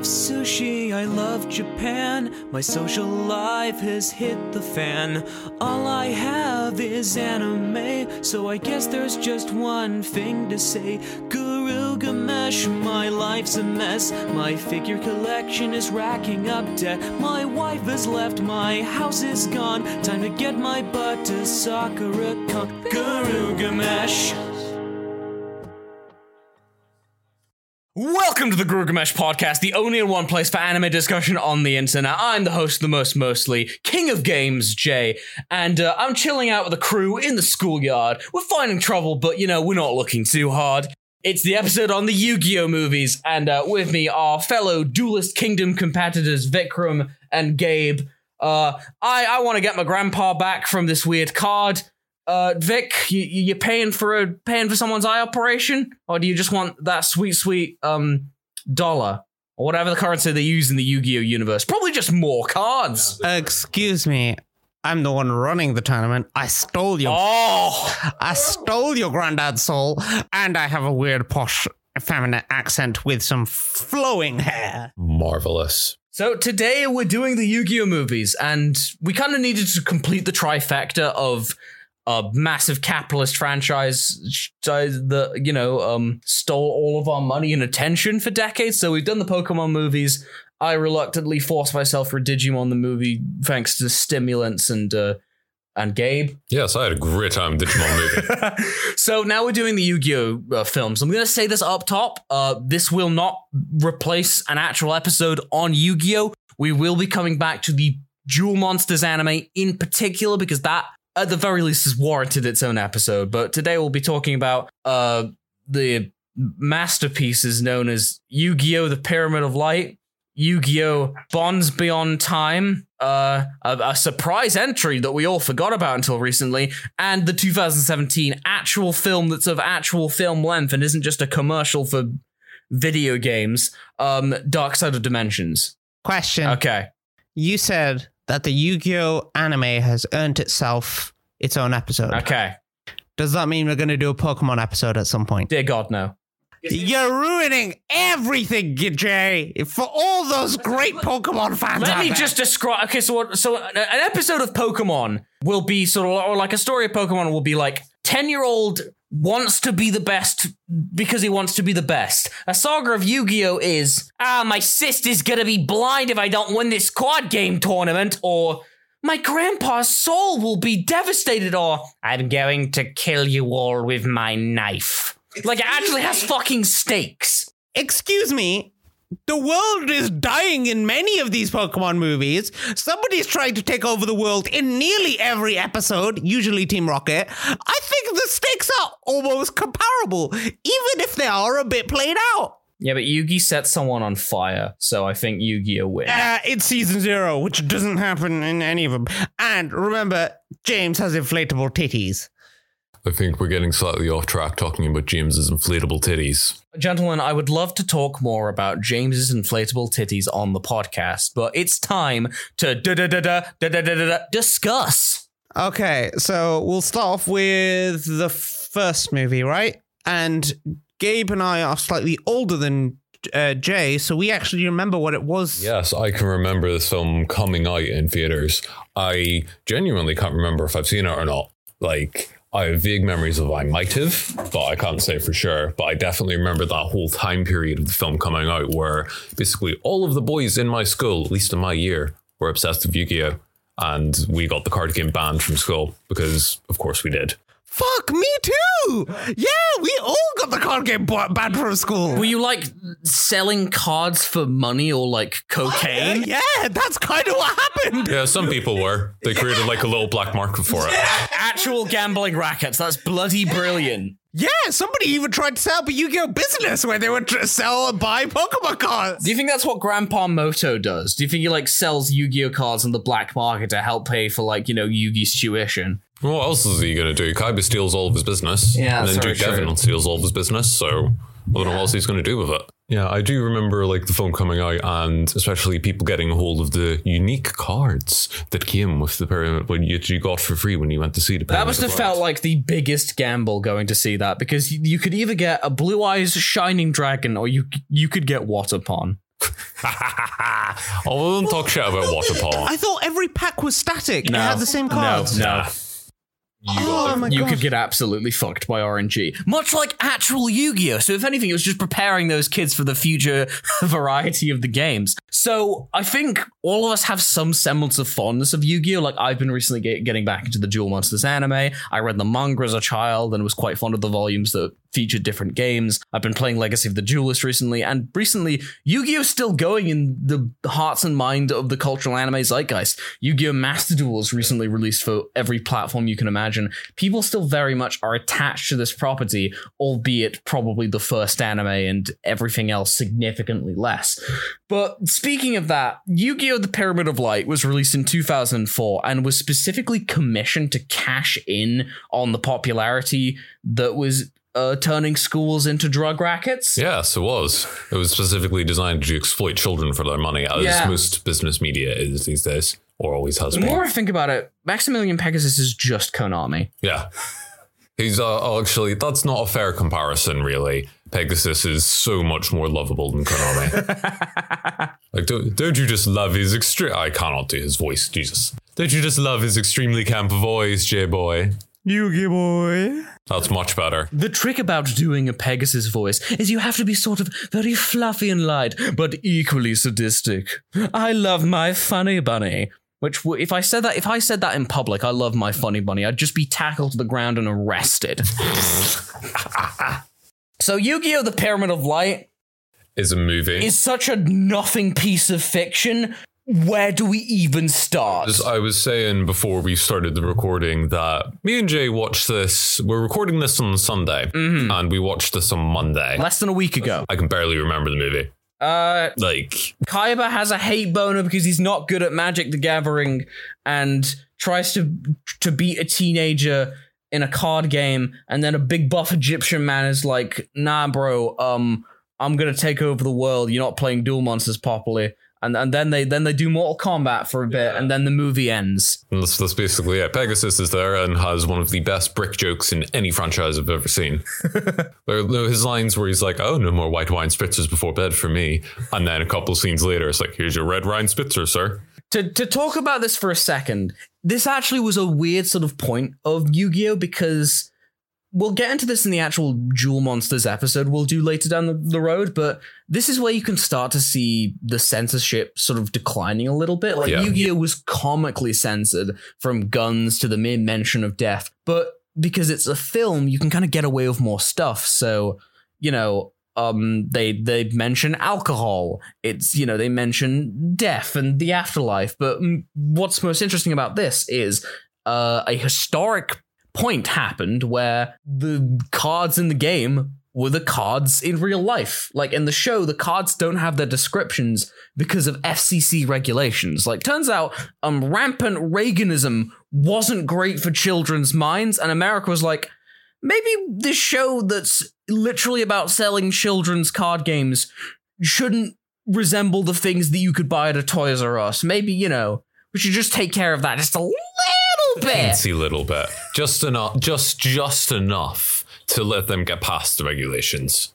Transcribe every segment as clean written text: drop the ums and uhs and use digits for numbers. love sushi, I love Japan. My social life has hit the fan. All I have is anime, so I guess there's just one thing to say. Girugamesh, my life's a mess. My figure collection is racking up debt. My wife has left, my house is gone. Time to get my butt to Sakura-con. Girugamesh. Welcome to the Girugamesh Podcast, the only and one place for anime discussion on the internet. I'm the host, the most mostly, King of Games, Jay, and I'm chilling out with the crew in the schoolyard. We're finding trouble, but, you know, we're not looking too hard. It's the episode on the Yu-Gi-Oh movies, and with me are fellow Duelist Kingdom competitors Vikram and Gabe. I want to get my grandpa back from this weird card. Vic, you paying for someone's eye operation, or do you just want that sweet dollar or whatever the currency they use in the Yu-Gi-Oh universe? Probably just more cards. Excuse me, I'm the one running the tournament. I stole your granddad's soul, and I have a weird posh feminine accent with some flowing hair. Marvelous. So today we're doing the Yu-Gi-Oh movies, and we kind of needed to complete the trifecta of a massive capitalist franchise that, you know, stole all of our money and attention for decades. So we've done the Pokemon movies. I reluctantly forced myself for Digimon the movie, thanks to stimulants and Gabe. Yes, I had a great time with Digimon movie. So now we're doing the Yu-Gi-Oh films. I'm going to say this up top. This will not replace an actual episode on Yu-Gi-Oh. We will be coming back to the Duel Monsters anime in particular, because that, at the very least, has warranted its own episode. But today we'll be talking about the masterpieces known as Yu-Gi-Oh! The Pyramid of Light, Yu-Gi-Oh! Bonds Beyond Time, a surprise entry that we all forgot about until recently, and the 2017 actual film that's of actual film length and isn't just a commercial for video games, Dark Side of Dimensions. Question. Okay. You said that the Yu-Gi-Oh! Anime has earned itself its own episode. Okay. Does that mean we're going to do a Pokemon episode at some point? Dear God, no. You're ruining everything, Jay, for all those great Pokemon fans. Let me just describe. Okay, so an episode of Pokemon will be sort of, or like a story of Pokemon will be like 10-year-old wants to be the best because he wants to be the best. A saga of Yu-Gi-Oh is, my sister's gonna be blind if I don't win this card game tournament, or my grandpa's soul will be devastated, or I'm going to kill you all with my knife. Like, it actually has fucking stakes. Excuse me. The world is dying in many of these Pokemon movies. Somebody's trying to take over the world in nearly every episode, usually Team Rocket. I think the stakes are almost comparable, even if they are a bit played out. Yeah, but Yugi set someone on fire, so I think Yugi will win. It's season 0, which doesn't happen in any of them. And remember, James has inflatable titties. I think we're getting slightly off track talking about James's inflatable titties. Gentlemen, I would love to talk more about James's inflatable titties on the podcast, but it's time to discuss. Okay, so we'll start off with the first movie, right? And Gabe and I are slightly older than Jay, so we actually remember what it was. Yes, I can remember this film coming out in theaters. I genuinely can't remember if I've seen it or not. Like, I have vague memories of I might have, but I can't say for sure. But I definitely remember that whole time period of the film coming out where basically all of the boys in my school, at least in my year, were obsessed with Yu-Gi-Oh! And we got the card game banned from school because, of course, we did. Fuck, me too! Yeah, we all got the card game banned from school. Were you, like, selling cards for money or, like, cocaine? Yeah, that's kind of what happened. Yeah, some people were. They created, like, a little black market for it. Actual gambling rackets. That's bloody brilliant. Yeah, somebody even tried to set up a Yu-Gi-Oh! Business where they would sell and buy Pokemon cards. Do you think that's what Grandpa Moto does? Do you think he, like, sells Yu-Gi-Oh! Cards on the black market to help pay for, like, you know, Yugi's tuition? Well, what else is he going to do? Kaiba steals all of his business. Yeah, and then Duke Devon steals all of his business, so I don't know what else he's going to do with it. Yeah, I do remember, like, the film coming out and especially people getting a hold of the unique cards that came with the Pyramid, when you got for free when you went to see the Pyramid. That must have felt like the biggest gamble going to see that, because you could either get a Blue Eyes Shining Dragon or you could get Waterpon. I won't talk shit about Waterpon. I thought every pack was static. No. It had the same cards. No. You could get absolutely fucked by RNG. Much like actual Yu-Gi-Oh! So if anything, it was just preparing those kids for the future variety of the games. So I think all of us have some semblance of fondness of Yu-Gi-Oh! Like, I've been recently getting back into the Duel Monsters anime. I read the manga as a child and was quite fond of the volumes that featured different games. I've been playing Legacy of the Duelist recently, and recently Yu-Gi-Oh! Is still going in the hearts and mind of the cultural anime zeitgeist. Yu-Gi-Oh! Master Duel was recently released for every platform you can imagine. People still very much are attached to this property, albeit probably the first anime and everything else significantly less. But speaking of that, Yu-Gi-Oh! The Pyramid of Light was released in 2004 and was specifically commissioned to cash in on the popularity that was turning schools into drug rackets. Yes, it was. It was specifically designed to exploit children for their money, as most business media is these days, or always has been. The more I think about it, Maximilian Pegasus is just Konami. Yeah. He's actually, that's not a fair comparison, really. Pegasus is so much more lovable than Konami. Like, don't you just love his extreme... I cannot do his voice, Jesus. Don't you just love his extremely camp voice, J-boy? Yugi boy. That's much better. The trick about doing a Pegasus voice is you have to be sort of very fluffy and light, but equally sadistic. I love my funny bunny. Which, if I said that in public, I love my funny bunny, I'd just be tackled to the ground and arrested. So Yu-Gi-Oh! The Pyramid of Light is a movie. Is such a nothing piece of fiction. Where do we even start? As I was saying before we started the recording, that me and Jay watched this. We're recording this on Sunday, and we watched this on Monday. Less than a week ago. I can barely remember the movie. Kaiba has a hate boner because he's not good at Magic the Gathering and tries to beat a teenager in a card game, and then a big buff Egyptian man is like, nah, bro, I'm going to take over the world. You're not playing Duel Monsters properly. And then they do Mortal Kombat for a bit, and then the movie ends. And that's basically it. Pegasus is there and has one of the best brick jokes in any franchise I've ever seen. His lines where he's like, oh, no more white wine spritzers before bed for me. And then a couple scenes later, it's like, here's your red wine spritzer, sir. To talk about this for a second, this actually was a weird sort of point of Yu-Gi-Oh! Because we'll get into this in the actual Duel Monsters episode we'll do later down the road, but this is where you can start to see the censorship sort of declining a little bit. Like, Yu-Gi-Oh! Was comically censored, from guns to the mere mention of death. But because it's a film, you can kind of get away with more stuff. So, you know, they mention alcohol. It's, you know, they mention death and the afterlife. But what's most interesting about this is a historic point happened where the cards in the game were the cards in real life. Like, in the show, the cards don't have their descriptions because of FCC regulations. Like, turns out rampant Reaganism wasn't great for children's minds, and America was like, maybe this show that's literally about selling children's card games shouldn't resemble the things that you could buy at a Toys R Us. Maybe, you know, we should just take care of that just a little bit. Fancy little bit. Just enough to let them get past the regulations.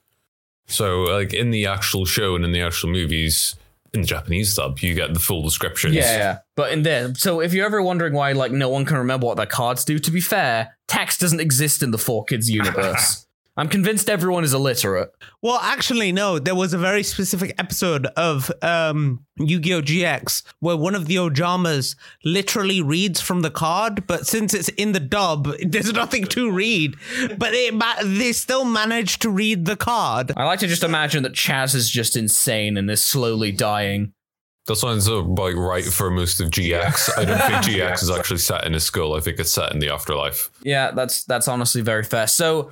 So, like, in the actual show and in the actual movies, in the Japanese sub, you get the full descriptions. Yeah. But in there, so if you're ever wondering why, like, no one can remember what their cards do, to be fair, text doesn't exist in the Four Kids universe. I'm convinced everyone is illiterate. Well, actually, no. There was a very specific episode of Yu-Gi-Oh! GX where one of the Ojamas literally reads from the card, but since it's in the dub, there's nothing to read. But they still managed to read the card. I like to just imagine that Chaz is just insane and is slowly dying. That sounds about right for most of GX. I don't think GX is actually set in a school. I think it's set in the afterlife. Yeah, that's honestly very fair. So,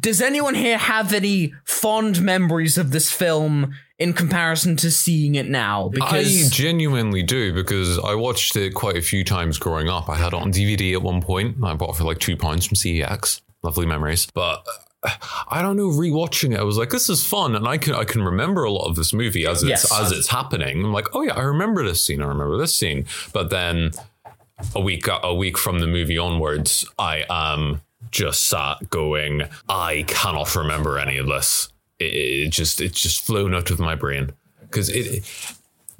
does anyone here have any fond memories of this film in comparison to seeing it now? Because I genuinely do, because I watched it quite a few times growing up. I had it on DVD at one point. I bought it for like £2 from CEX. Lovely memories. But I don't know, rewatching it, I was like, this is fun. And I can remember a lot of this movie as it's happening. I'm like, oh yeah, I remember this scene. I remember this scene. But then a week from the movie onwards, I am just sat going, I cannot remember any of this. It's just flown out of my brain. because it,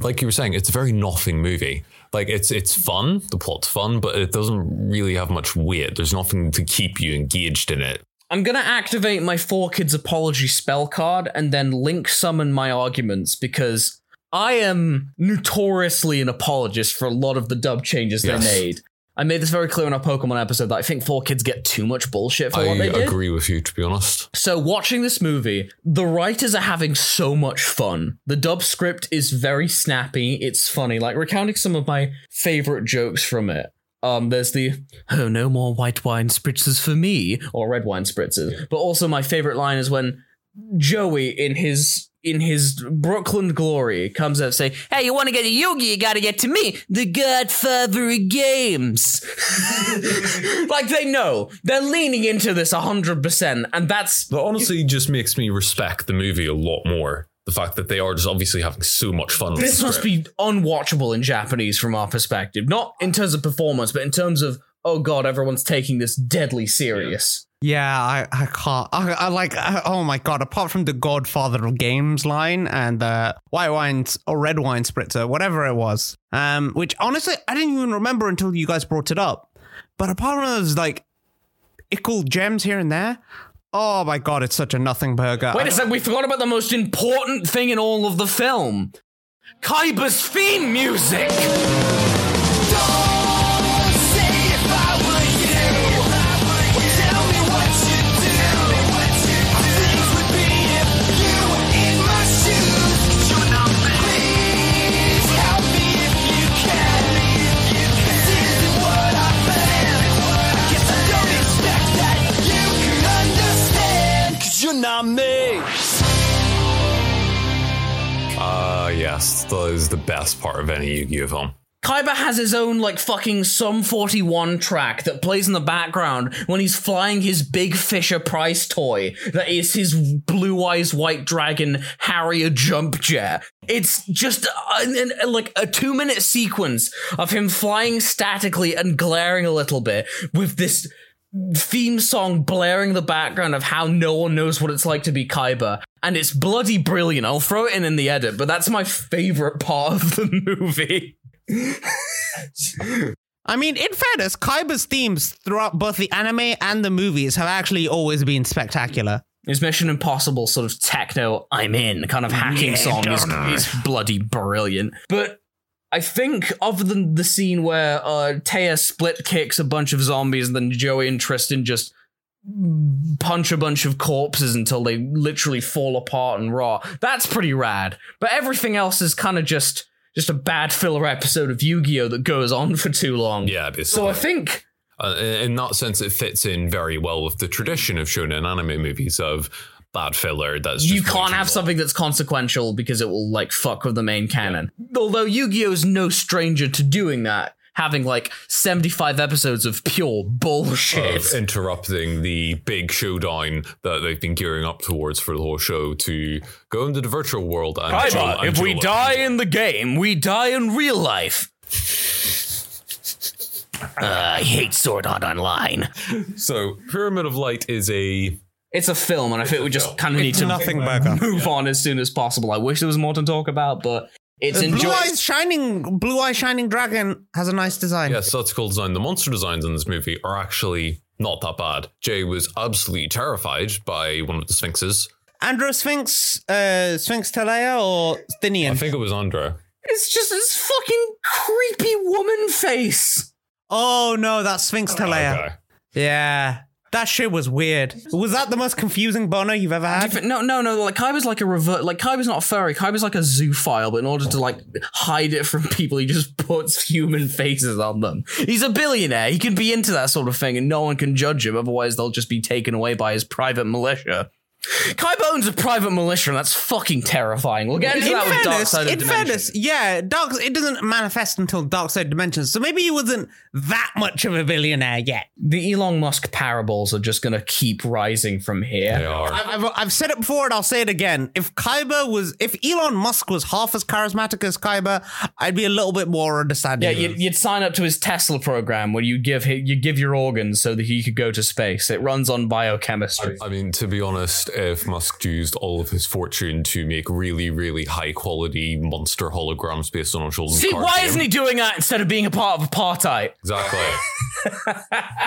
like you were saying, it's a very nothing movie. Like it's fun, the plot's fun, but it doesn't really have much weight. There's nothing to keep you engaged in it. I'm going to activate my Four Kids Apology spell card and then Link summon my arguments, because I am notoriously an apologist for a lot of the dub changes they made. I made this very clear in our Pokemon episode that I think Four Kids get too much bullshit for what they did. I agree with you, to be honest. So watching this movie, the writers are having so much fun. The dub script is very snappy. It's funny, like recounting some of my favorite jokes from it. There's the, oh, no more white wine spritzes for me, or red wine spritzes. But also my favorite line is when Joey in his Brooklyn glory comes up and say, hey, you want to get a Yugi, you got to get to me, the Godfather of games. Like, they know. They're leaning into this 100%, and that's... That honestly just makes me respect the movie a lot more. The fact that they are just obviously having so much fun. This must be unwatchable in Japanese from our perspective. Not in terms of performance, but in terms of, oh God, everyone's taking this deadly serious. Yeah, I can't. I oh my God, apart from the Godfather of Games line and the white wine or red wine spritzer, whatever it was, which honestly, I didn't even remember until you guys brought it up. But apart from those, like, ickle gems here and there, oh my God, it's such a nothing burger. Wait a sec, we forgot about the most important thing in all of the film. Kaiba's theme music! Yes, that is the best part of any Yu-Gi-Oh film. Kaiba has his own, like, fucking Sum 41 track that plays in the background when he's flying his big Fisher-Price toy that is his Blue Eyes White Dragon Harrier jump jet. It's just, like, a 2-minute sequence of him flying statically and glaring a little bit with this theme song blaring the background of how no one knows what it's like to be Kaiba, and it's bloody brilliant. I'll throw it in the edit, but that's my favorite part of the movie. I mean, in fairness, Kaiba's themes throughout both the anime and the movies have actually always been spectacular. His Mission Impossible sort of techno I'm in kind of hacking song is bloody brilliant. But I think, other than the scene where Taya split kicks a bunch of zombies and then Joey and Tristan just punch a bunch of corpses until they literally fall apart and raw, that's pretty rad. But everything else is kind of just a bad filler episode of Yu-Gi-Oh! That goes on for too long. Yeah, basically. So I think... in that sense, it fits in very well with the tradition of shonen anime movies of... bad filler that's just... You can't have something that's consequential because it will, like, fuck with the main canon. Yeah. Although Yu-Gi-Oh! Is no stranger to doing that, having, like, 75 episodes of pure bullshit. Of interrupting the big showdown that they've been gearing up towards for the whole show to go into the virtual world and... Kaiba, if we die in the game, we die in real life. I hate Sword Art Online. So, Pyramid of Light is a... It's a film, and I think we just kind of need to move on as soon as possible. I wish there was more to talk about, but it's Blue Eye Shining Dragon has a nice design. Yes, that's a cool design. The monster designs in this movie are actually not that bad. Jay was absolutely terrified by one of the Sphinxes. Andro Sphinx, Sphinx Talea, or Stinian? I think it was Andro. It's just this fucking creepy woman face. Oh, no, that's Sphinx Talea. Okay. Yeah. That shit was weird. Was that the most confusing bono you've ever had? No. Like, Kaiba's like a Kaiba's not a furry. Kaiba's like a zoophile, but in order to, like, hide it from people, he just puts human faces on them. He's a billionaire. He can be into that sort of thing, and no one can judge him. Otherwise, they'll just be taken away by his private militia. Kaiba owns a private militia, and that's fucking terrifying. We'll get into that with Dark Side of Dimensions. In fairness, yeah, it doesn't manifest until Dark Side of Dimensions, so maybe he wasn't that much of a billionaire yet. The Elon Musk parables are just going to keep rising from here. They are. I've said it before, and I'll say it again. If Elon Musk was half as charismatic as Kaiba, I'd be a little bit more understanding. Yeah, you'd sign up to his Tesla program where you give your organs so that he could go to space. It runs on biochemistry. I mean, to be honest, if Musk used all of his fortune to make really, really high quality monster holograms based on a children's card game. See, why isn't he doing that instead of being a part of apartheid? Exactly.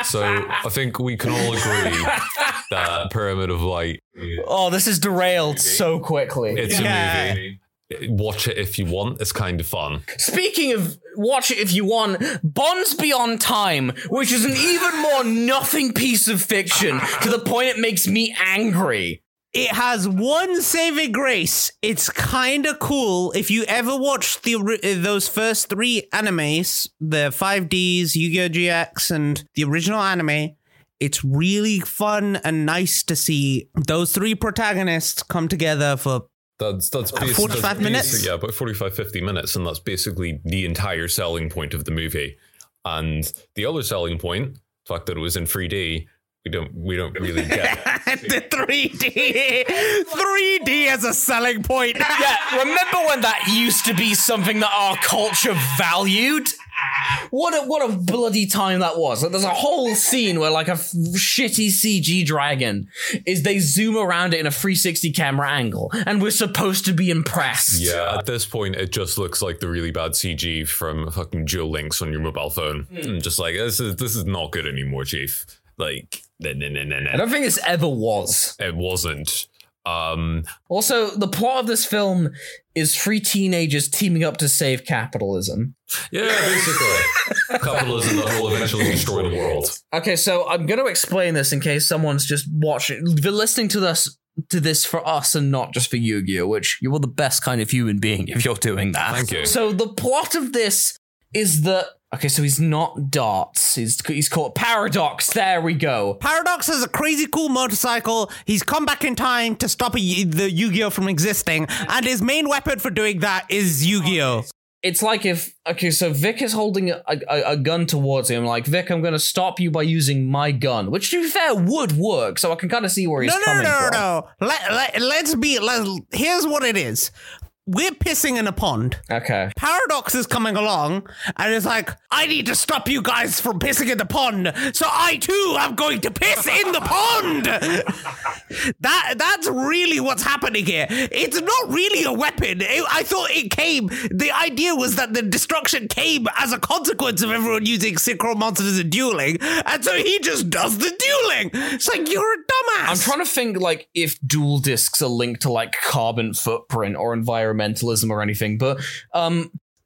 So I think we can all agree that Pyramid of Light. Oh, this is derailed so quickly. It's a movie. Watch it if you want. It's kind of fun. Speaking of watch it if you want, Bonds Beyond Time, which is an even more nothing piece of fiction to the point it makes me angry. It has one saving grace. It's kind of cool. If you ever watched those first three animes, the 5Ds, Yu-Gi-Oh! GX, and the original anime, it's really fun and nice to see those three protagonists come together for That's 45 minutes? Yeah, about 45, 50 minutes, and that's basically the entire selling point of the movie. And the other selling point, the fact that it was in 3D, we don't really get it. The 3D as a selling point. Yeah, remember when that used to be something that our culture valued? What a bloody time that was. Like, there's a whole scene where like a shitty CG dragon is they zoom around it in a 360 camera angle and we're supposed to be impressed. Yeah, at this point it just looks like the really bad CG from fucking Joe Links on your mobile phone. I'm just like, this is not good anymore, chief. Like, no. I don't think this ever was. It wasn't. Also, the plot of this film is three teenagers teaming up to save capitalism. Yeah, basically. Capitalism that will eventually destroy the world. Okay, so I'm going to explain this in case someone's just watching. They're listening to this for us and not just for Yu-Gi-Oh, which you're the best kind of human being if you're doing that. Thank you. So the plot of this is that... Okay, so he's not darts. He's called Paradox. There we go. Paradox is a crazy cool motorcycle. He's come back in time to stop the Yu-Gi-Oh from existing, and his main weapon for doing that is Yu-Gi-Oh. It's like if... Okay, so Vic is holding a gun towards him. Like, Vic, I'm going to stop you by using my gun, which, to be fair, would work. So I can kind of see where he's coming from. No. Here's what it is. We're pissing in a pond. Okay. Paradox is coming along and is like, I need to stop you guys from pissing in the pond. So I too am going to piss in the pond. That's really what's happening here. It's not really a weapon. I thought it came. The idea was that the destruction came as a consequence of everyone using synchro monsters and dueling. And so he just does the dueling. It's like, you're a dumbass. I'm trying to think like if dual discs are linked to like carbon footprint or environment mentalism or anything, but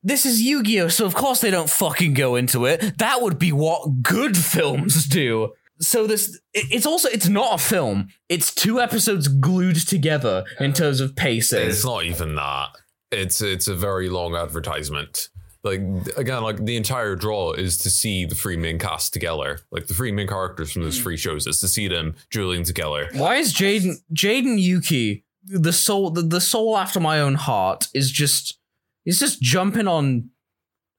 this is Yu-Gi-Oh, so of course they don't fucking go into it. That would be what good films do. So it's not a film. It's two episodes glued together in terms of pacing. It's not even that. It's a very long advertisement. Like, again, like the entire draw is to see the three main cast together. Like the three main characters from those three shows is to see them dueling together. Why is Jaden Yuki the soul after my own heart is just jumping on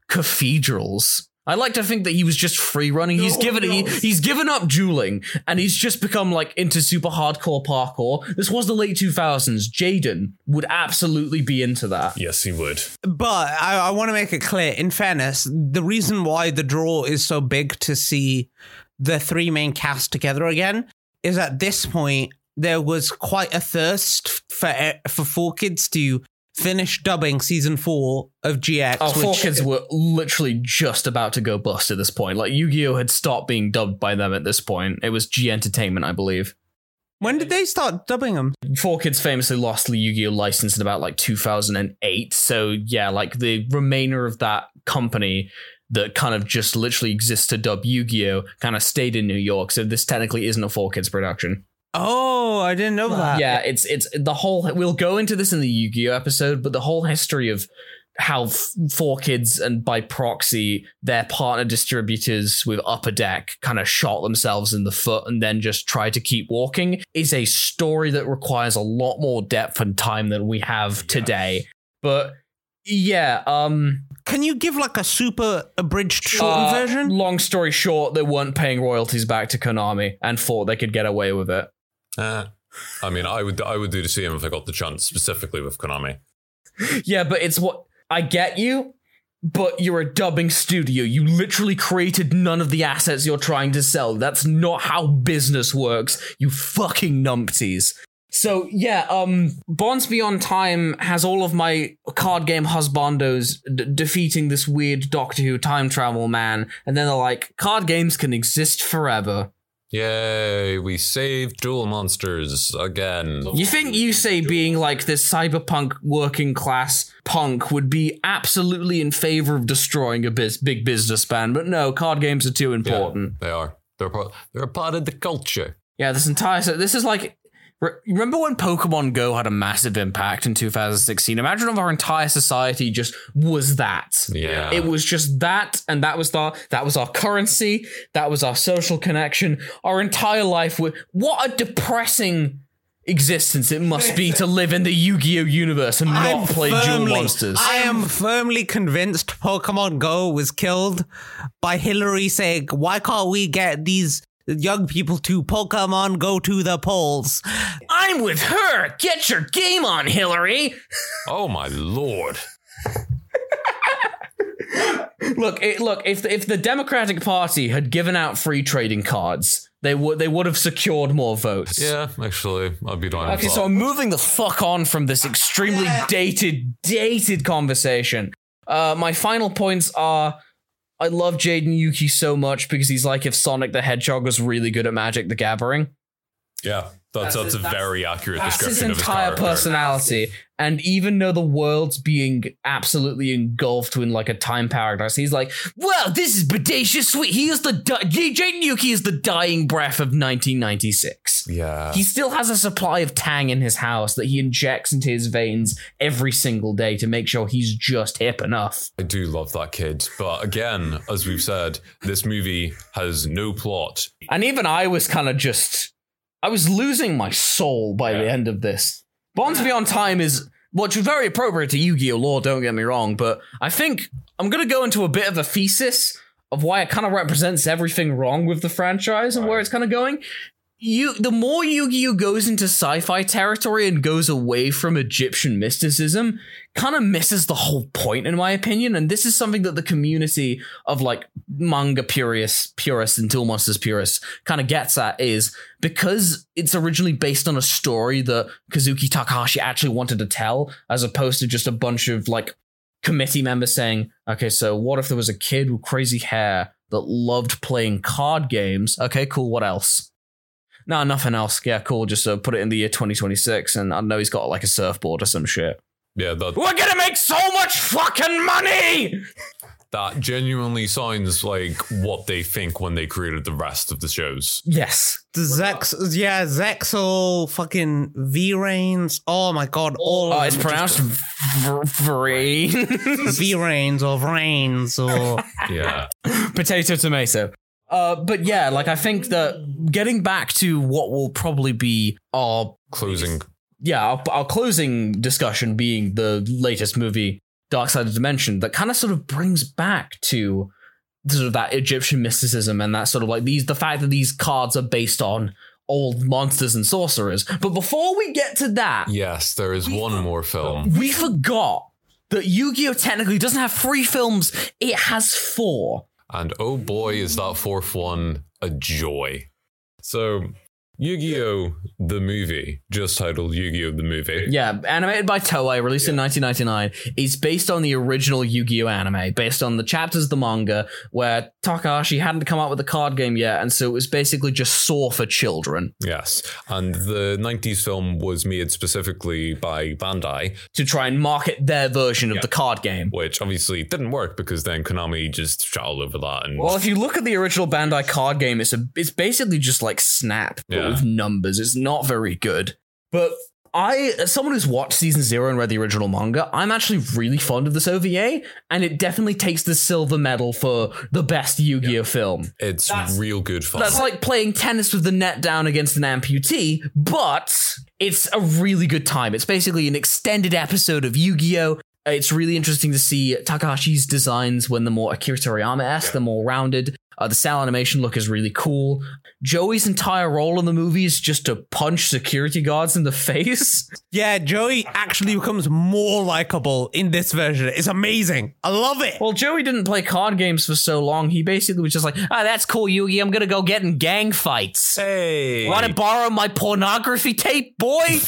cathedrals? I like to think that he was just free running. He's given up dueling and he's just become like into super hardcore parkour. This was the late 2000s. Jaden would absolutely be into that. Yes, he would. But I want to make it clear, in fairness, the reason why the draw is so big to see the three main cast together again is at this point, there was quite a thirst for Four Kids to finish dubbing season 4 of GX. Oh, Four Kids were literally just about to go bust at this point. Like, Yu-Gi-Oh had stopped being dubbed by them at this point. It was G Entertainment, I believe. When did they start dubbing them? Four Kids famously lost the Yu-Gi-Oh license in about, like, 2008. So, yeah, like, the remainder of that company that kind of just literally exists to dub Yu-Gi-Oh kind of stayed in New York. So this technically isn't a Four Kids production. Oh, I didn't know that. Yeah, it's the whole... We'll go into this in the Yu-Gi-Oh episode, but the whole history of how Four Kids and by proxy, their partner distributors with Upper Deck kind of shot themselves in the foot and then just tried to keep walking is a story that requires a lot more depth and time than we have today. But yeah, can you give like a super abridged shortened version? Long story short, they weren't paying royalties back to Konami and thought they could get away with it. I mean, I would do the same if I got the chance, specifically with Konami. Yeah, but it's what I get you, but you're a dubbing studio. You literally created none of the assets you're trying to sell. That's not how business works, you fucking numpties. So yeah, Bonds Beyond Time has all of my card game husbandos defeating this weird Doctor Who time travel man, and then they're like, card games can exist forever. Yay, we saved Duel Monsters again. You think Yusei being like this cyberpunk working class punk would be absolutely in favor of destroying a big business ban, but no, card games are too important. Yeah, they are. They're a part of the culture. Yeah, this is like... Remember when Pokemon Go had a massive impact in 2016? Imagine if our entire society just was that. Yeah. It was just that, and that was our currency, that was our social connection, our entire life. What a depressing existence it must be to live in the Yu-Gi-Oh universe and not play Duel Monsters. I am firmly convinced Pokemon Go was killed by Hillary saying, why can't we get these... young people to Pokemon Go to the polls. I'm with her. Get your game on, Hillary. Oh my lord. Look. If the Democratic Party had given out free trading cards, they would have secured more votes. Yeah, actually, I'd be down. Okay, so I'm moving the fuck on from this extremely dated conversation. My final points are. I love Jaden Yuki so much because he's like if Sonic the Hedgehog was really good at Magic the Gathering. Yeah, that's a very accurate description of his entire personality. And even though the world's being absolutely engulfed in like a time paradox, he's like, well, this is bodacious sweet. Jaden Yuki is the dying breath of 1996. Yeah. He still has a supply of tang in his house that he injects into his veins every single day to make sure he's just hip enough. I do love that kid. But again, as we've said, this movie has no plot. And even I was losing my soul by the end of this. Bonds Beyond Time is, which is very appropriate to Yu-Gi-Oh! Lore, don't get me wrong, but I think I'm going to go into a bit of a thesis of why it kind of represents everything wrong with the franchise and where it's kind of going. The more Yu-Gi-Oh! Goes into sci-fi territory and goes away from Egyptian mysticism, kind of misses the whole point, in my opinion. And this is something that the community of like manga purists and Duel Monsters purists kind of gets at, is because it's originally based on a story that Kazuki Takahashi actually wanted to tell, as opposed to just a bunch of like committee members saying, okay, so what if there was a kid with crazy hair that loved playing card games? Okay, cool. What else? No, nothing else. Yeah, cool. Just put it in the year 2026, and I know he's got like a surfboard or some shit. Yeah, we're gonna make so much fucking money. That genuinely sounds like what they think when they created the rest of the shows. Yes, Zexal, fucking VRAINS. Oh my god, all. Oh, it's pronounced VRAINS. VRAINS or VRAINS or yeah, potato tomato. But yeah, like I think that getting back to what will probably be our closing. Yeah, our closing discussion being the latest movie, Dark Side of Dimension, that kind of sort of brings back to sort of that Egyptian mysticism and that sort of like the fact that these cards are based on old monsters and sorcerers. But before we get to that, yes, there is one more film. We forgot that Yu-Gi-Oh! Technically doesn't have 3 films; it has 4. And oh boy, is that fourth one a joy. So, Yu-Gi-Oh! The movie, just titled Yu-Gi-Oh! The movie. Yeah, animated by Toei, released in 1999, is based on the original Yu-Gi-Oh! Anime, based on the chapters of the manga, where Takahashi hadn't come out with a card game yet, and so it was basically just saw for children. Yes, and the 90s film was made specifically by Bandai to try and market their version of the card game. Which obviously didn't work, because then Konami just shot all over that. And well, if you look at the original Bandai card game, it's basically just like Snap. Yeah. With numbers, it's not very good. But I, as someone who's watched season 0 and read the original manga, I'm actually really fond of this OVA, and it definitely takes the silver medal for the best Yu-Gi-Oh! Film. That's real good fun. That's like playing tennis with the net down against an amputee, but it's a really good time. It's basically an extended episode of Yu-Gi-Oh! It's really interesting to see Takahashi's designs when they're more Akira Toriyama-esque, they're more rounded. The Sal animation look is really cool. Joey's entire role in the movie is just to punch security guards in the face. Yeah, Joey actually becomes more likable in this version. It's amazing. I love it. Well, Joey didn't play card games for so long. He basically was just like, ah, oh, that's cool, Yugi. I'm going to go get in gang fights. Hey. Want to borrow my pornography tape, boy?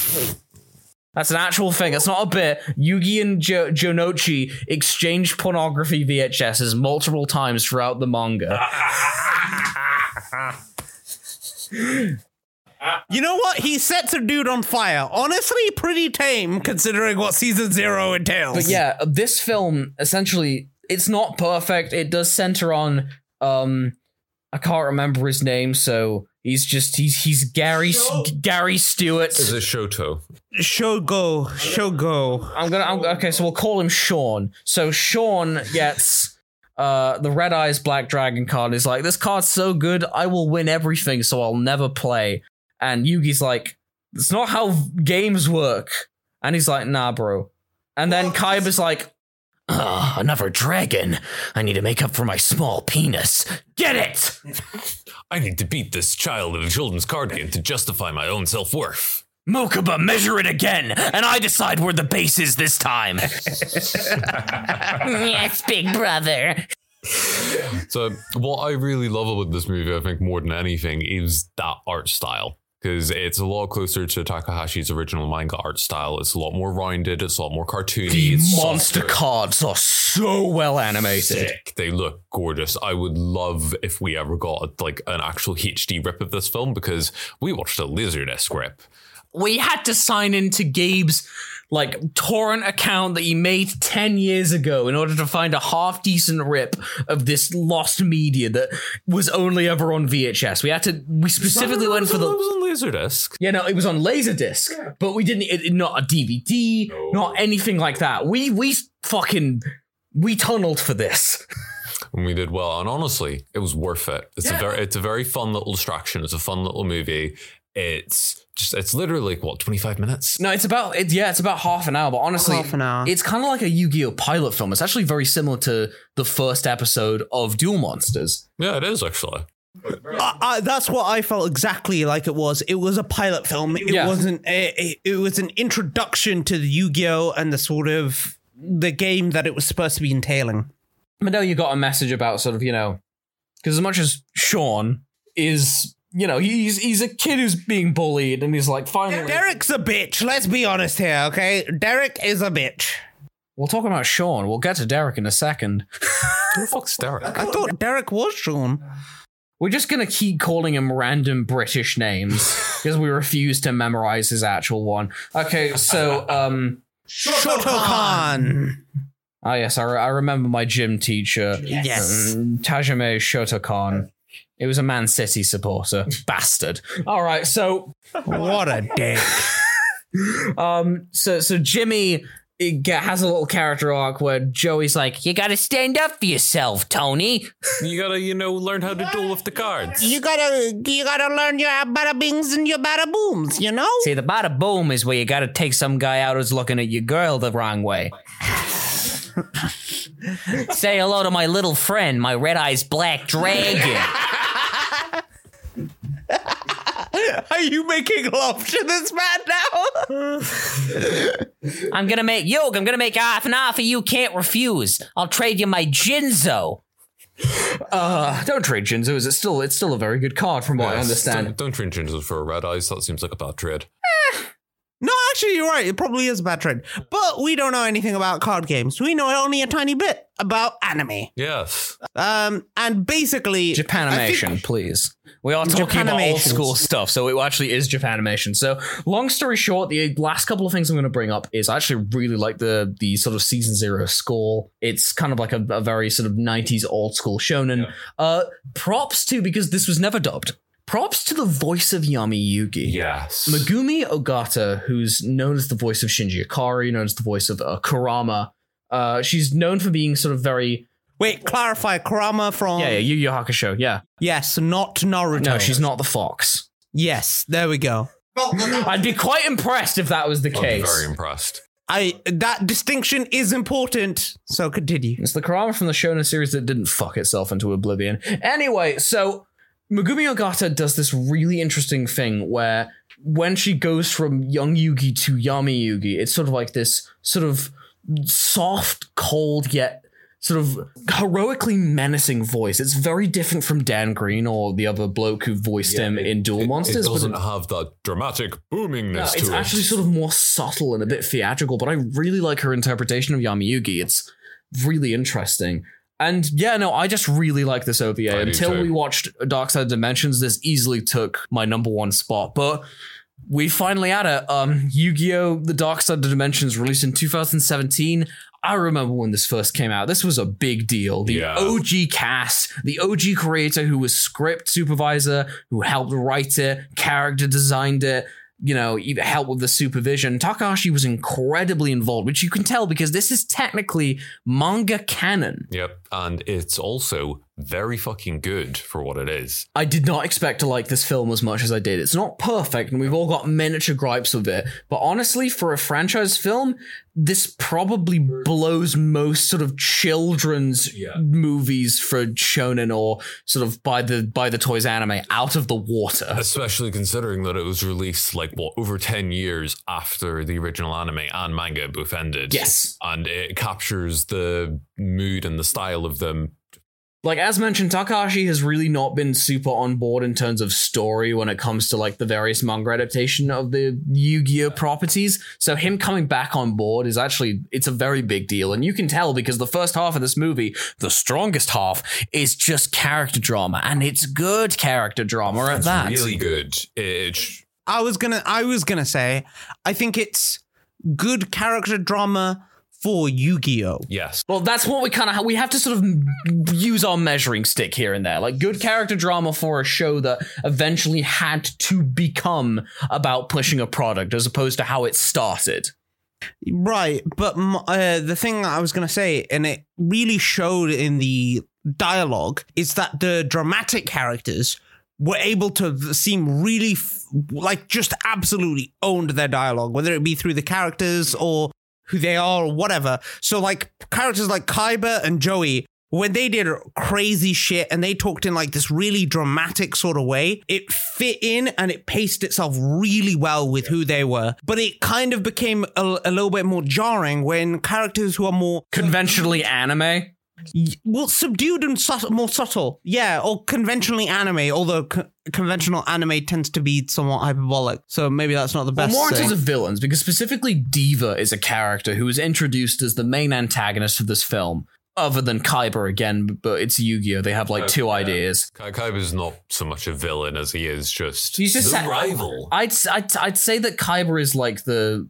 That's an actual thing. It's not a bit. Yugi and Jonouchi exchange pornography VHSs multiple times throughout the manga. You know what? He sets a dude on fire. Honestly, pretty tame considering what Season 0 entails. But yeah, this film, essentially, it's not perfect. It does center on... I can't remember his name, so... He's Gary Stewart. Is it Shoto? Shogo. Okay, so we'll call him Sean. So Sean gets the Red Eyes Black Dragon card. And is like, this card's so good, I will win everything, so I'll never play. And Yugi's like, it's not how games work. And he's like, nah, bro. And then Kaiba's like, another dragon. I need to make up for my small penis. Get it! I need to beat this child at a children's card game to justify my own self-worth. Mokuba, measure it again, and I decide where the base is this time. Yes, big brother. So what I really love about this movie, I think more than anything, is that art style. Because it's a lot closer to Takahashi's original manga art style. It's a lot more rounded. It's a lot more cartoony. The monster cards are so well animated. Sick. They look gorgeous. I would love if we ever got like an actual HD rip of this film, because we watched a Laserdisc rip. We had to sign into Gabe's like torrent account that he made 10 years ago in order to find a half-decent rip of this lost media that was only ever on VHS. We specifically went for the... It was on Laserdisc. Yeah, no, it was on Laserdisc, yeah. But we didn't... not a DVD, no. Not anything like that. We tunneled for this. And we did well, and honestly, it was worth it. It's a very fun little distraction. It's a fun little movie. It's literally, 25 minutes? No, it's about half an hour, but honestly, it's kind of like a Yu-Gi-Oh! Pilot film. It's actually very similar to the first episode of Duel Monsters. Yeah, it is, actually. That's what I felt exactly like it was. It was a pilot film. It was an introduction to the Yu-Gi-Oh! And the sort of, the game that it was supposed to be entailing. But no, you got a message about sort of, because as much as Sean is... he's a kid who's being bullied, and he's like, finally... Derek's a bitch, let's be honest here, okay? Derek is a bitch. We'll talk about Sean. We'll get to Derek in a second. Who the fuck's Derek? I thought Derek was Sean. We're just going to keep calling him random British names, because we refuse to memorize his actual one. Okay, so, Shotokan! Ah, yes, I remember my gym teacher. Yes. Tajime Shotokan. It was a Man City supporter. Bastard. All right, so... What a dick. So Jimmy has a little character arc where Joey's like, you gotta stand up for yourself, Tony. You gotta, learn how to duel with the cards. You gotta learn your bada bings and your bada booms, See, the bada boom is where you gotta take some guy out who's looking at your girl the wrong way. Say hello to my little friend, my red-eyes black dragon. Are you making love to this man now? I'm gonna make half an offer you can't refuse. I'll trade you my Jinzo. Don't trade Jinzo. It's still a very good card from what I understand. Don't trade Jinzo for a red eyes. That seems like a bad trade. No, actually, you're right. It probably is a bad trade. But we don't know anything about card games. We know only a tiny bit about anime. Yes. And basically... Japanimation, please. We are talking about old school stuff, so it actually is Japanimation. So, long story short, the last couple of things I'm going to bring up is I actually really like the sort of Season 0 score. It's kind of like a very sort of 90s old school shonen. Yeah. Props to, because this was never dubbed. Props to the voice of Yami Yugi. Yes. Megumi Ogata, who's known as the voice of Shinji Ikari, known as the voice of Kurama. She's known for being sort of very... Wait, clarify, Kurama from... Yeah, Yu Yu Hakusho, yeah. Yes, not Naruto. No, she's not the fox. Yes, there we go. I'd be quite impressed if that was the case. I'd be very impressed. That distinction is important. So continue. It's the Kurama from the Shonen series that didn't fuck itself into oblivion. Anyway, so Megumi Ogata does this really interesting thing where when she goes from young Yugi to Yami Yugi, it's sort of like this sort of soft, cold, yet sort of heroically menacing voice. It's very different from Dan Green or the other bloke who voiced him in Duel Monsters. It doesn't have that dramatic boomingness to it. It's actually sort of more subtle and a bit theatrical, but I really like her interpretation of Yami Yugi. It's really interesting. And yeah, no, I just really like this OVA. Until we watched Dark Side of Dimensions, this easily took my number one spot, but we finally had it. Yu-Gi-Oh! The Dark Side of Dimensions released in 2017. I remember when this first came out. This was a big deal. The OG cast, the OG creator who was script supervisor, who helped write it, character designed it, you know, helped with the supervision. Takahashi was incredibly involved, which you can tell because this is technically manga canon. Yep, and it's also very fucking good for what it is. I did not expect to like this film as much as I did. It's not perfect, and we've all got miniature gripes with it. But honestly, for a franchise film, this probably blows most sort of children's movies for shonen or sort of by the toys anime out of the water. Especially considering that it was released like over 10 years after the original anime and manga both ended. Yes. And it captures the mood and the style of them. Like, as mentioned, Takahashi has really not been super on board in terms of story when it comes to, like, the various manga adaptation of the Yu-Gi-Oh! Properties. So him coming back on board is actually, it's a very big deal. And you can tell because the first half of this movie, the strongest half, is just character drama. And it's good character drama at that. It's really good. I was gonna say, I think it's good character drama for Yu-Gi-Oh! Yes. Well, that's what we kind of we have to sort of use our measuring stick here and there. Like, good character drama for a show that eventually had to become about pushing a product as opposed to how it started. Right, but the thing that I was going to say, and it really showed in the dialogue, is that the dramatic characters were able to seem really, just absolutely owned their dialogue, whether it be through the characters or who they are or whatever. So like characters like Kaiba and Joey, when they did crazy shit and they talked in like this really dramatic sort of way, it fit in and it paced itself really well with who they were. But it kind of became a little bit more jarring when characters who are more conventionally anime. Well, subdued and more subtle. Yeah, or conventionally anime, although conventional anime tends to be somewhat hyperbolic. So maybe that's not the best thing. More in terms of villains, because specifically Diva is a character who is introduced as the main antagonist of this film. Other than Kaiba again, but it's Yu-Gi-Oh! They have like two ideas. Kaiba's not so much a villain as he is just the rival. I'd say that Kaiba is like the...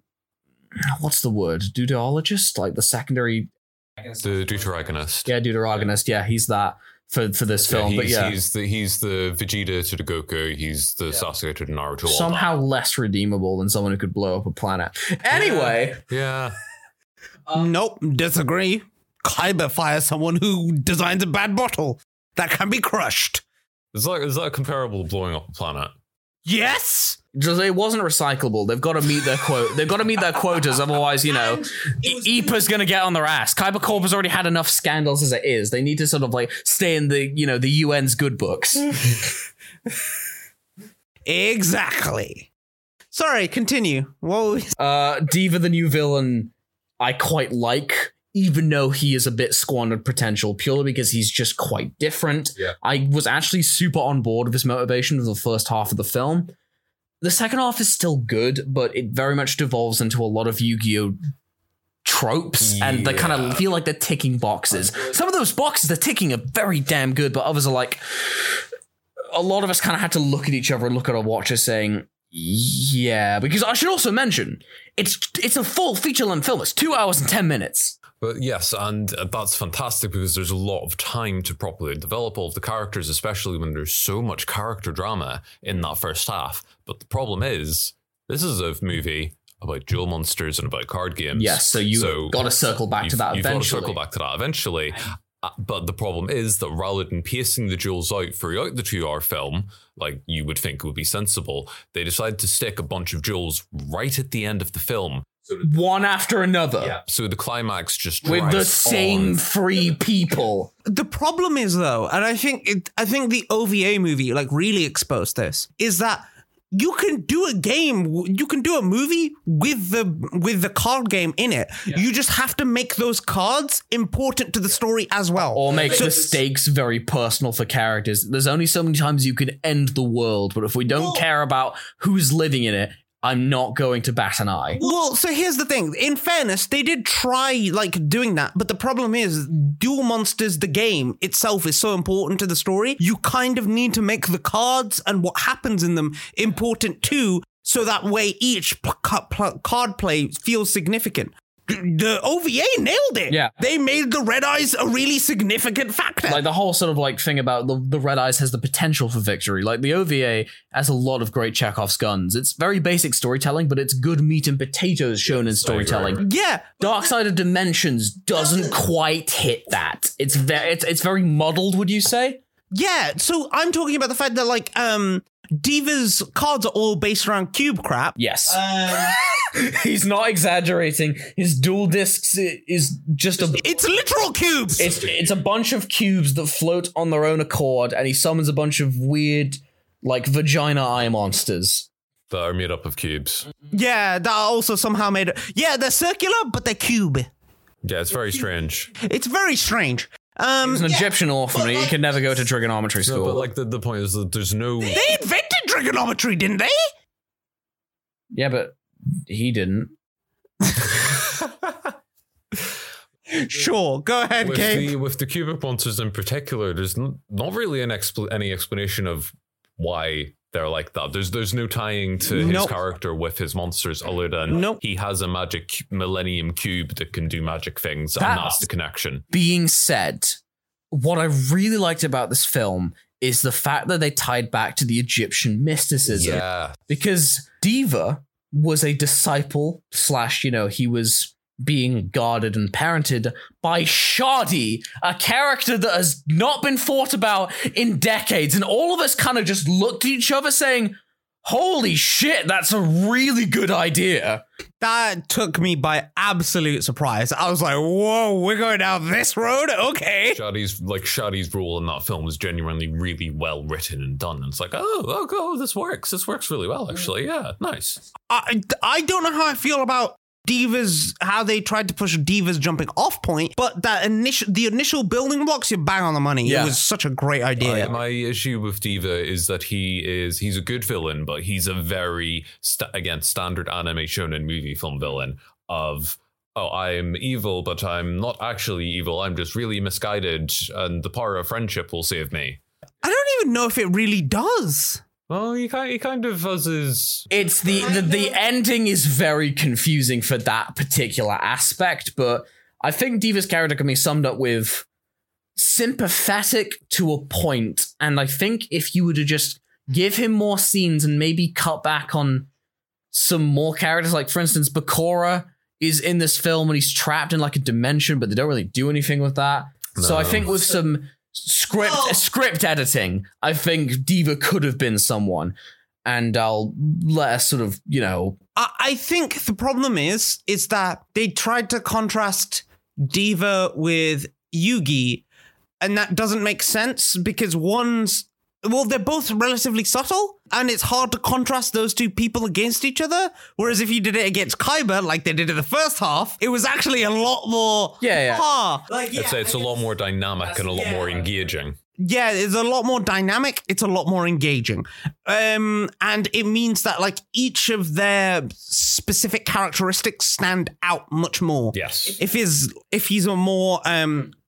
What's the word? Deuterologist? Like the secondary... The deuteragonist. Yeah, deuteragonist. Yeah, he's that for this film. But yeah, he's the Vegeta to the Goku. He's the Sasuke to the Naruto. Somehow less redeemable than someone who could blow up a planet. Anyway. Yeah. Nope. Disagree. Kaiba fires someone who designs a bad bottle that can be crushed. Is that comparable to blowing up a planet? Yes. It wasn't recyclable. They've got to meet their quote. They've got to meet their quotas, otherwise, you know, Ypa's gonna get on their ass. Kaiba Corp has already had enough scandals as it is. They need to sort of like stay in the, you know, the UN's good books. Exactly. Sorry, continue. Whoa. Diva, the new villain, I quite like. Even though he is a bit squandered potential, purely because he's just quite different. Yeah. I was actually super on board with his motivation for the first half of the film. The second half is still good, but it very much devolves into a lot of Yu-Gi-Oh! Tropes, and they kind of feel like they're ticking boxes. Some of those boxes they're ticking are very damn good, but others are like... A lot of us kind of had to look at each other and look at our watches saying... Yeah, because I should also mention, it's a full feature-length film. It's 2 hours and 10 minutes. But yes, and that's fantastic because there's a lot of time to properly develop all of the characters, especially when there's so much character drama in that first half. But the problem is, this is a movie about duel monsters and about card games. Yes, so you've got to circle back to that eventually. You've got to circle back to that eventually. But the problem is that rather than pacing the duels out throughout the 2 hour film, like you would think would be sensible, they decided to stick a bunch of duels right at the end of the film So one after another. Yeah. So the climax just drives with the same on. Three people. The problem is, though, and I think the OVA movie like really exposed this, is that you can do a game, you can do a movie with the card game in it. Yeah. You just have to make those cards important to the story as well, or make the stakes very personal for characters. There's only so many times you can end the world, but if we don't care about who's living in it, I'm not going to bat an eye. Well, so here's the thing. In fairness, they did try, like, doing that. But the problem is, Duel Monsters, the game itself, is so important to the story. You kind of need to make the cards and what happens in them important too, so that way each card play feels significant. The OVA nailed it. Yeah. They made the red eyes a really significant factor. Like the whole sort of like thing about the red eyes has the potential for victory. Like the OVA has a lot of great Chekhov's guns. It's very basic storytelling, but it's good meat and potatoes shown in storytelling. Right. Yeah. Dark Side of Dimensions doesn't quite hit that. It's very muddled, would you say? Yeah. So I'm talking about the fact that like Diva's cards are all based around cube crap. Yes. He's not exaggerating. His dual discs is just a... It's literal cubes! It's a bunch of cubes that float on their own accord, and he summons a bunch of weird, like, vagina eye monsters. That are made up of cubes. Yeah, that are also somehow made... Yeah, they're circular, but they're cube. Yeah, it's very strange. It's very strange. He's an Egyptian orphan. He can never go to trigonometry school. No, but, like, the point is that there's no... They invented trigonometry, didn't they? Yeah, but... He didn't. Sure, go ahead, Gabe. With the cubic monsters in particular, there's not really any explanation of why they're like that. There's no tying to his character with his monsters other than he has a magic millennium cube that can do magic things, and that's the connection. Being said, what I really liked about this film is the fact that they tied back to the Egyptian mysticism. Yeah. Because Diva... was a disciple / he was being guarded and parented by Shadi, a character that has not been thought about in decades. And all of us kind of just looked at each other saying, holy shit, that's a really good idea. That took me by absolute surprise. I was like, whoa, we're going down this road? Okay. Shadi's role in that film was genuinely really well written and done. And it's like, oh, this works. This works really well, actually. Yeah, nice. I don't know how I feel about Diva's, how they tried to push Diva's jumping off point, but that the initial building blocks, you're bang on the money. Yeah. It was such a great idea. My issue with Diva is that he's a good villain, but he's a very standard anime shonen movie film villain of, I'm evil, but I'm not actually evil. I'm just really misguided, and the power of friendship will save me. I don't even know if it really does. Well, he kind of fuzzes. It's the ending is very confusing for that particular aspect, but I think Diva's character can be summed up with sympathetic to a point, and I think if you were to just give him more scenes and maybe cut back on some more characters, like for instance, Bakura is in this film and he's trapped in like a dimension, but they don't really do anything with that. No. So I think with some... script editing, I think Diva could have been someone, and I'll let us sort of, I think the problem is that they tried to contrast Diva with Yugi, and that doesn't make sense because they're both relatively subtle, and it's hard to contrast those two people against each other. Whereas if you did it against Kaiba, like they did in the first half, it was actually a lot more... I'd say it's a lot more dynamic and a lot more engaging. Yeah, it's a lot more dynamic. It's a lot more engaging. And it means that like each of their specific characteristics stand out much more. Yes. If he's a more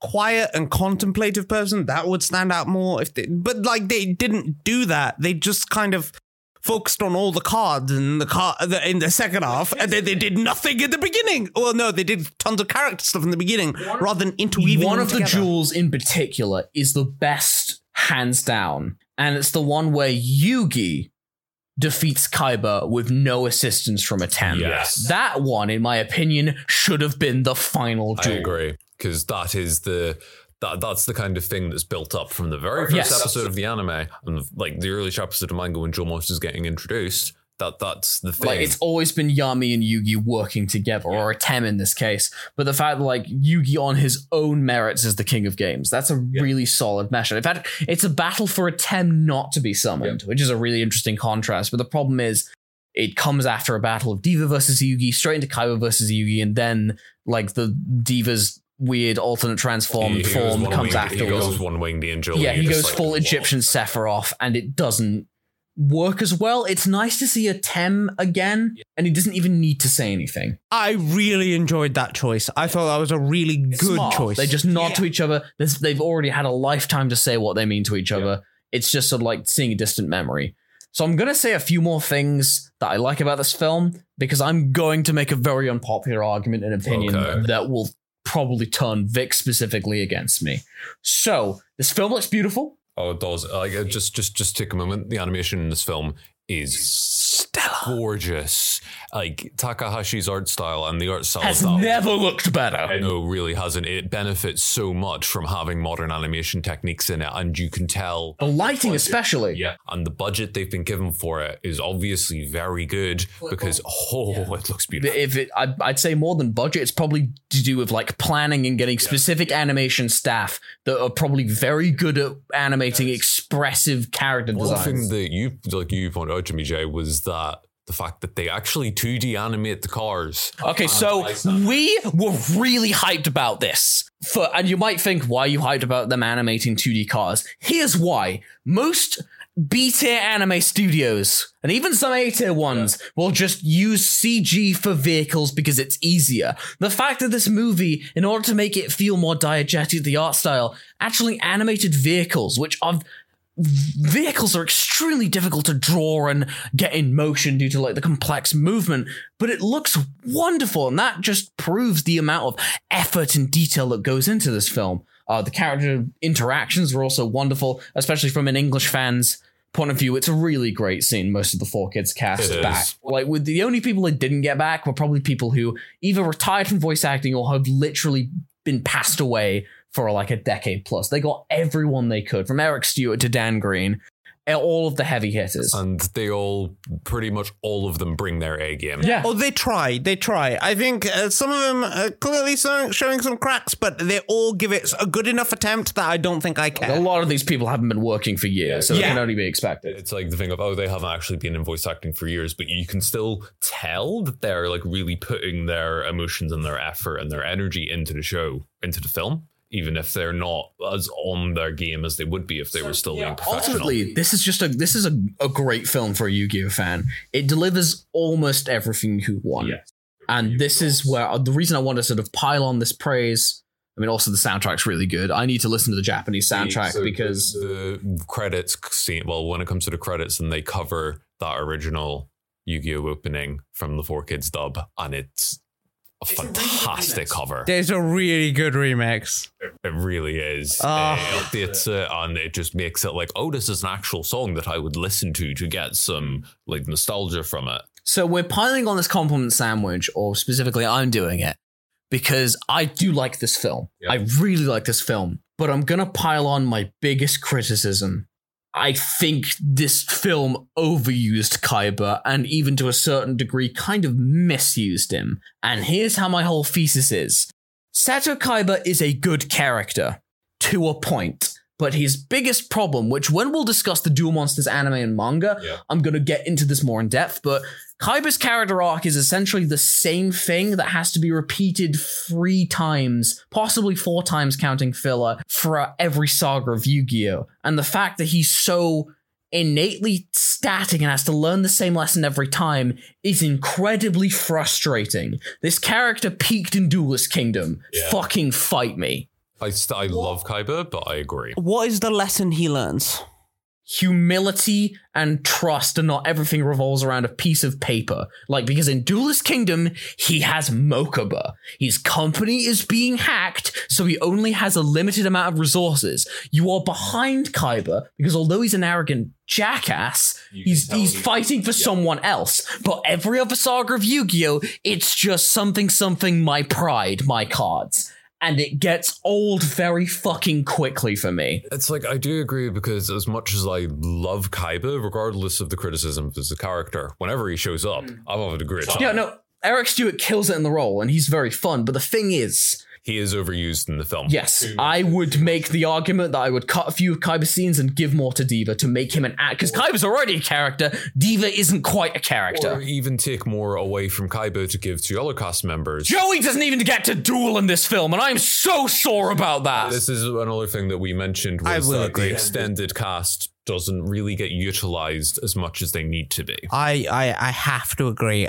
quiet and contemplative person, that would stand out more. But they didn't do that. They just kind of focused on all the cards in the second half, and then they did nothing at the beginning. Well, no, they did tons of character stuff in the beginning rather than interweaving them. One of the duels in particular is the best, hands down, and it's the one where Yugi defeats Kaiba with no assistance from a Tem. Yes. That one, in my opinion, should have been the final duel. I agree, because that is the... That's the kind of thing that's built up from the very first episode of the anime, and like the early chapters of the manga when Duel Monsters is getting introduced. That's the thing. Like, it's always been Yami and Yugi working together, or a Tem in this case. But the fact that, like, Yugi on his own merits is the king of games, that's a really solid measure. In fact, it's a battle for a Tem not to be summoned, which is a really interesting contrast. But the problem is, it comes after a battle of Diva versus Yugi, straight into Kaiba versus Yugi, and then, like, the Diva's weird alternate transform form comes afterwards. He goes one-winged angel. Yeah, he goes like, full Egyptian Sephiroth, and it doesn't work as well. It's nice to see a Tem again, and he doesn't even need to say anything. I really enjoyed that choice. I thought that was a really good choice. They just nod to each other. They've already had a lifetime to say what they mean to each other. It's just sort of like seeing a distant memory. So I'm going to say a few more things that I like about this film, because I'm going to make a very unpopular argument and opinion that will probably turn Vic specifically against me. So this film looks beautiful. Oh, it does. Like, just take a moment. The animation in this film is stellar, gorgeous. Like, Takahashi's art style and the art style has never looked better. No, really hasn't. It benefits so much from having modern animation techniques in it, and you can tell the lighting, especially. Yeah, and the budget they've been given for it is obviously very good, because it looks beautiful. If it, I'd say more than budget, it's probably to do with like planning and getting specific animation staff that are probably very good at animating expressive character designs. One thing that you pointed out, Jimmy J, was that the fact that they actually 2D animate the cars. Okay, so we were really hyped about this. And you might think, why are you hyped about them animating 2D cars? Here's why. Most B-tier anime studios, and even some A-tier ones, will just use CG for vehicles because it's easier. The fact that this movie, in order to make it feel more diegetic, the art style, actually animated vehicles, which are... Vehicles are extremely difficult to draw and get in motion due to like the complex movement, but it looks wonderful, and that just proves the amount of effort and detail that goes into this film. The character interactions were also wonderful, especially from an English fan's point of view. It's a really great scene. Most of the Four Kids cast back. Like, with the only people that didn't get back were probably people who either retired from voice acting or have literally been passed away for like a decade plus. They got everyone they could, from Eric Stewart to Dan Green, all of the heavy hitters. And they all, pretty much all of them, bring their A game. Yeah. Oh, they try. I think some of them are clearly showing some cracks, but they all give it a good enough attempt that I don't think I care. A lot of these people haven't been working for years, so they can only be expected. It's like the thing of, they haven't actually been in voice acting for years, but you can still tell that they're like really putting their emotions and their effort and their energy into the show, into the film, even if they're not as on their game as they would be if they were still being professional. Ultimately, this is a great film for a Yu-Gi-Oh fan. It delivers almost everything you want. Yes. And this is where the reason I want to sort of pile on this praise. I mean, also the soundtrack's really good. I need to listen to the Japanese soundtrack because the credits scene. Well, when it comes to the credits, and they cover that original Yu-Gi-Oh opening from the Four Kids dub, and it's a fantastic cover. There's a really good remix. It really is. It updates it, and it just makes it like, this is an actual song that I would listen to get some like nostalgia from it. So we're piling on this compliment sandwich, or specifically I'm doing it, because I do like this film. Yep. I really like this film, but I'm going to pile on my biggest criticism. I think this film overused Kaiba, and even to a certain degree kind of misused him. And here's how my whole thesis is. Seto Kaiba is a good character, to a point. But his biggest problem, which when we'll discuss the Duel Monsters anime and manga, I'm going to get into this more in depth, but Kaiba's character arc is essentially the same thing that has to be repeated 3 times, possibly 4 times counting filler, for every saga of Yu-Gi-Oh! And the fact that he's so innately static and has to learn the same lesson every time is incredibly frustrating. This character peaked in Duelist Kingdom. Yeah. Fucking fight me. I love Kaiba, but I agree. What is the lesson he learns? Humility and trust, and not everything revolves around a piece of paper. Like, because in Duelist Kingdom, he has Mokuba. His company is being hacked, so he only has a limited amount of resources. You are behind Kaiba, because although he's an arrogant jackass, he's fighting for someone else. But every other saga of Yu-Gi-Oh, it's just something, my pride, my cards. and it gets old very fucking quickly for me. It's like, I do agree, because as much as I love Kaiba, regardless of the criticism of the character, whenever he shows up, I've offered a great time. Yeah, no, Eric Stewart kills it in the role, and he's very fun, but the thing is... he is overused in the film. Yes, I would make the argument that I would cut a few Kaiba scenes and give more to Diva to make him an act, because Kaiba's already a character. Diva isn't quite a character. Or even take more away from Kaiba to give to other cast members. Joey doesn't even get to duel in this film, and I'm so sore about that. This is another thing that we mentioned, was that the extended cast doesn't really get utilized as much as they need to be. I have to agree.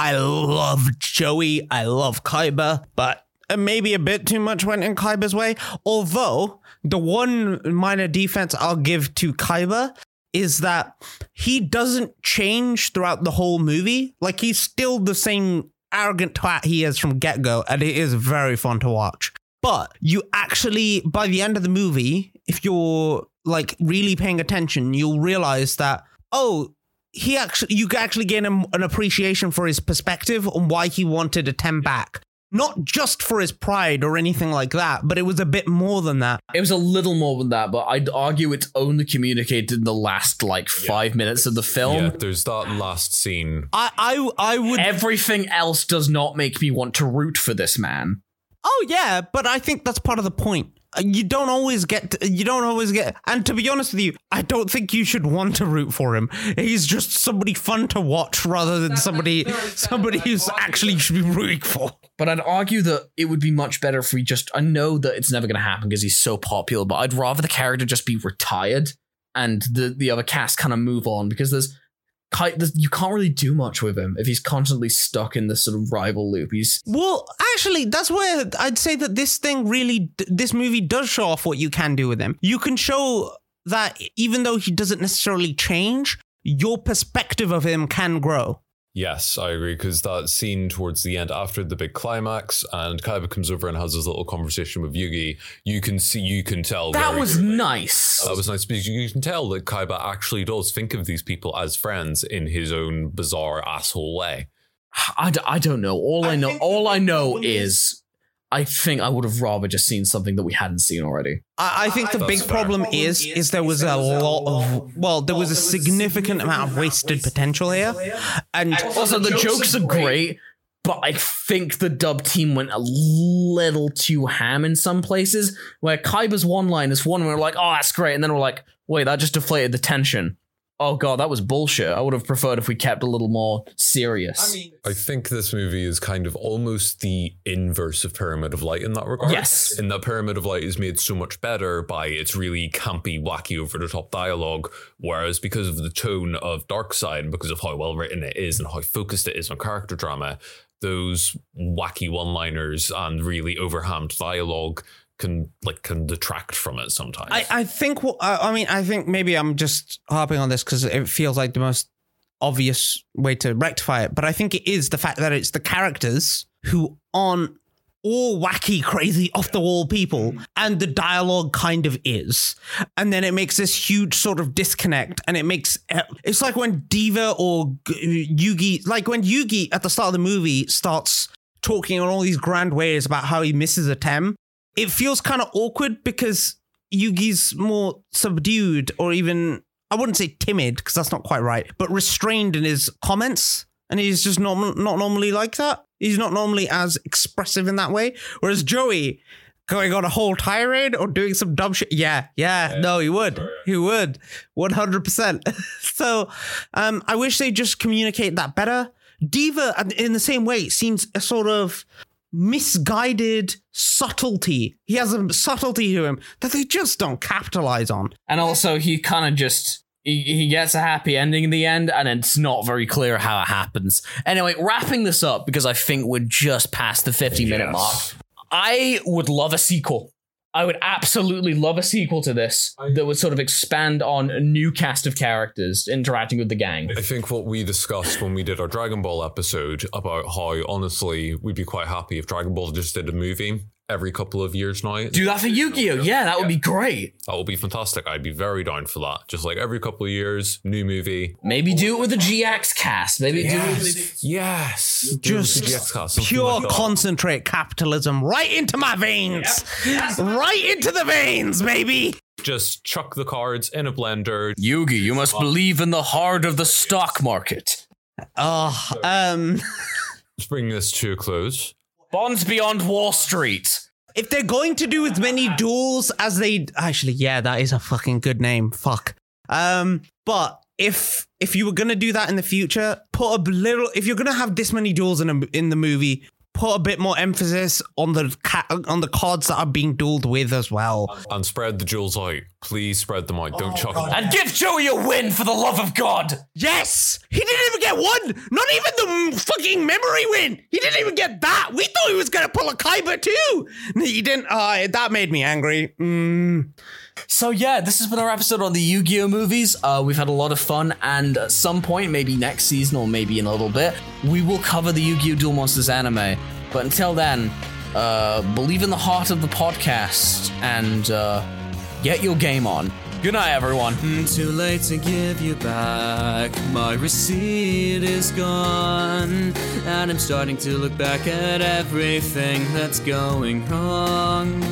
I love Joey. I love Kaiba, but maybe a bit too much went in Kaiba's way. Although the one minor defense I'll give to Kaiba is that he doesn't change throughout the whole movie. Like, he's still the same arrogant twat he is from get-go, and it is very fun to watch. But you actually, by the end of the movie, if you're like really paying attention, you'll realize that, oh, you actually gain an appreciation for his perspective on why he wanted a Tem back. Not just for his pride or anything like that, but it was a bit more than that. It was a little more than that, but I'd argue it's only communicated in the last, 5 minutes of the film. Yeah, there's that last scene. I would... everything else does not make me want to root for this man. Oh, yeah, but I think that's part of the point. You don't always get... And to be honest with you, I don't think you should want to root for him. He's just somebody fun to watch rather than somebody who's actually should be rooting for. But I'd argue that it would be much better if we just... I know that it's never going to happen because he's so popular, but I'd rather the character just be retired and the other cast kind of move on, because you can't really do much with him if he's constantly stuck in this sort of rival loop. Well, actually, that's where I'd say that this movie does show off what you can do with him. You can show that even though he doesn't necessarily change, your perspective of him can grow. Yes, I agree, because that scene towards the end after the big climax and Kaiba comes over and has his little conversation with Yugi, you can tell. That was nice, because you can tell that Kaiba actually does think of these people as friends in his own bizarre asshole way. I don't know. All I know is I think I would have rather just seen something that we hadn't seen already. I think the big problem is there was a lot of... well, there was a significant amount of wasted potential here. And also, the jokes are great, but I think the dub team went a little too ham in some places, where Kaiba's one-line is one where we're like, oh, that's great, and then we're like, wait, that just deflated the tension. Oh god, that was bullshit. I would have preferred if we kept a little more serious. I think this movie is kind of almost the inverse of Pyramid of Light in that regard. Yes. In that Pyramid of Light is made so much better by its really campy, wacky, over-the-top dialogue, whereas because of the tone of Dark Side and because of how well written it is and how focused it is on character drama, those wacky one-liners and really overhammed dialogue can detract from it sometimes. I think maybe I'm just harping on this because it feels like the most obvious way to rectify it, but I think it is the fact that it's the characters who aren't all wacky, crazy, off-the-wall people, and the dialogue kind of is. And then it makes this huge sort of disconnect, and it's like when Diva or Yugi, like when Yugi at the start of the movie starts talking in all these grand ways about how he misses a Tem, it feels kind of awkward because Yugi's more subdued, or even, I wouldn't say timid, because that's not quite right, but restrained in his comments. And he's just not normally like that. He's not normally as expressive in that way. Whereas Joey going on a whole tirade or doing some dumb shit. Yeah. No, he would. Sure. He would. 100%. So I wish they just communicate that better. Diva, in the same way, seems a sort of misguided subtlety. He has a subtlety to him that they just don't capitalize on. And also, he kind of just he gets a happy ending in the end, and it's not very clear how it happens. Anyway, wrapping this up, because I think we're just past the 50-minute mark. I would love a sequel. I would absolutely love a sequel to this that would sort of expand on a new cast of characters interacting with the gang. I think what we discussed when we did our Dragon Ball episode about how, honestly, we'd be quite happy if Dragon Ball just did a movie every couple of years now. Do that for Yu-Gi-Oh! Yeah, that would be great. That would be fantastic. I'd be very down for that. Just like every couple of years, new movie. Maybe do it with the GX cast. Maybe do it with... Yes. Just GX cast, pure like concentrate capitalism right into my veins. Yes. Right into the veins, baby. Just chuck the cards in a blender. Yugi, you must believe in the heart of the stock market. Let's bring this to a close. Bonds Beyond Wall Street. If they're going to do as many duels as they... Actually, yeah, that is a fucking good name. Fuck. But if you were going to do that in the future, put a little... If you're going to have this many duels in the movie, put a bit more emphasis on the cards that are being dueled with as well. And spread the jewels out. Please spread them out. Don't chuck them. And give Joey a win for the love of God. Yes! He didn't even get one! Not even the fucking memory win! He didn't even get that! We thought he was going to pull a Kaiba too! He didn't. That made me angry. So yeah, this has been our episode on the Yu-Gi-Oh! Movies. We've had a lot of fun, and at some point, maybe next season or maybe in a little bit, we will cover the Yu-Gi-Oh! Duel Monsters anime. But until then, believe in the heart of the podcast and get your game on. Good night, everyone. Too late to give you back. My receipt is gone, and I'm starting to look back at everything that's going wrong.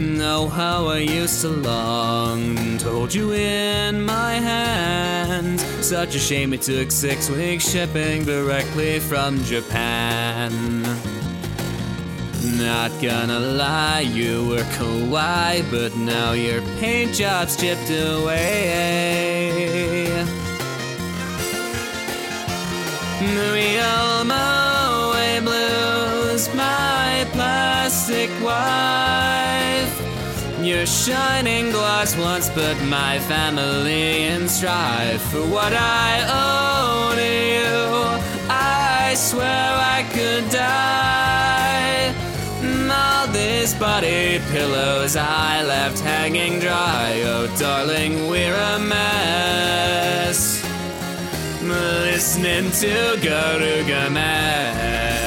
Know how I used to long to hold you in my hand. Such a shame it took 6 week shipping directly from Japan. Not gonna lie, you were kawaii, but now your paint job's chipped away. We almost blues, my plastic wife. Your shining glass once put my family in strife. For what I owe to you, I swear I could die. All these body pillows I left hanging dry. Oh darling, we're a mess, listening to Girugamesh.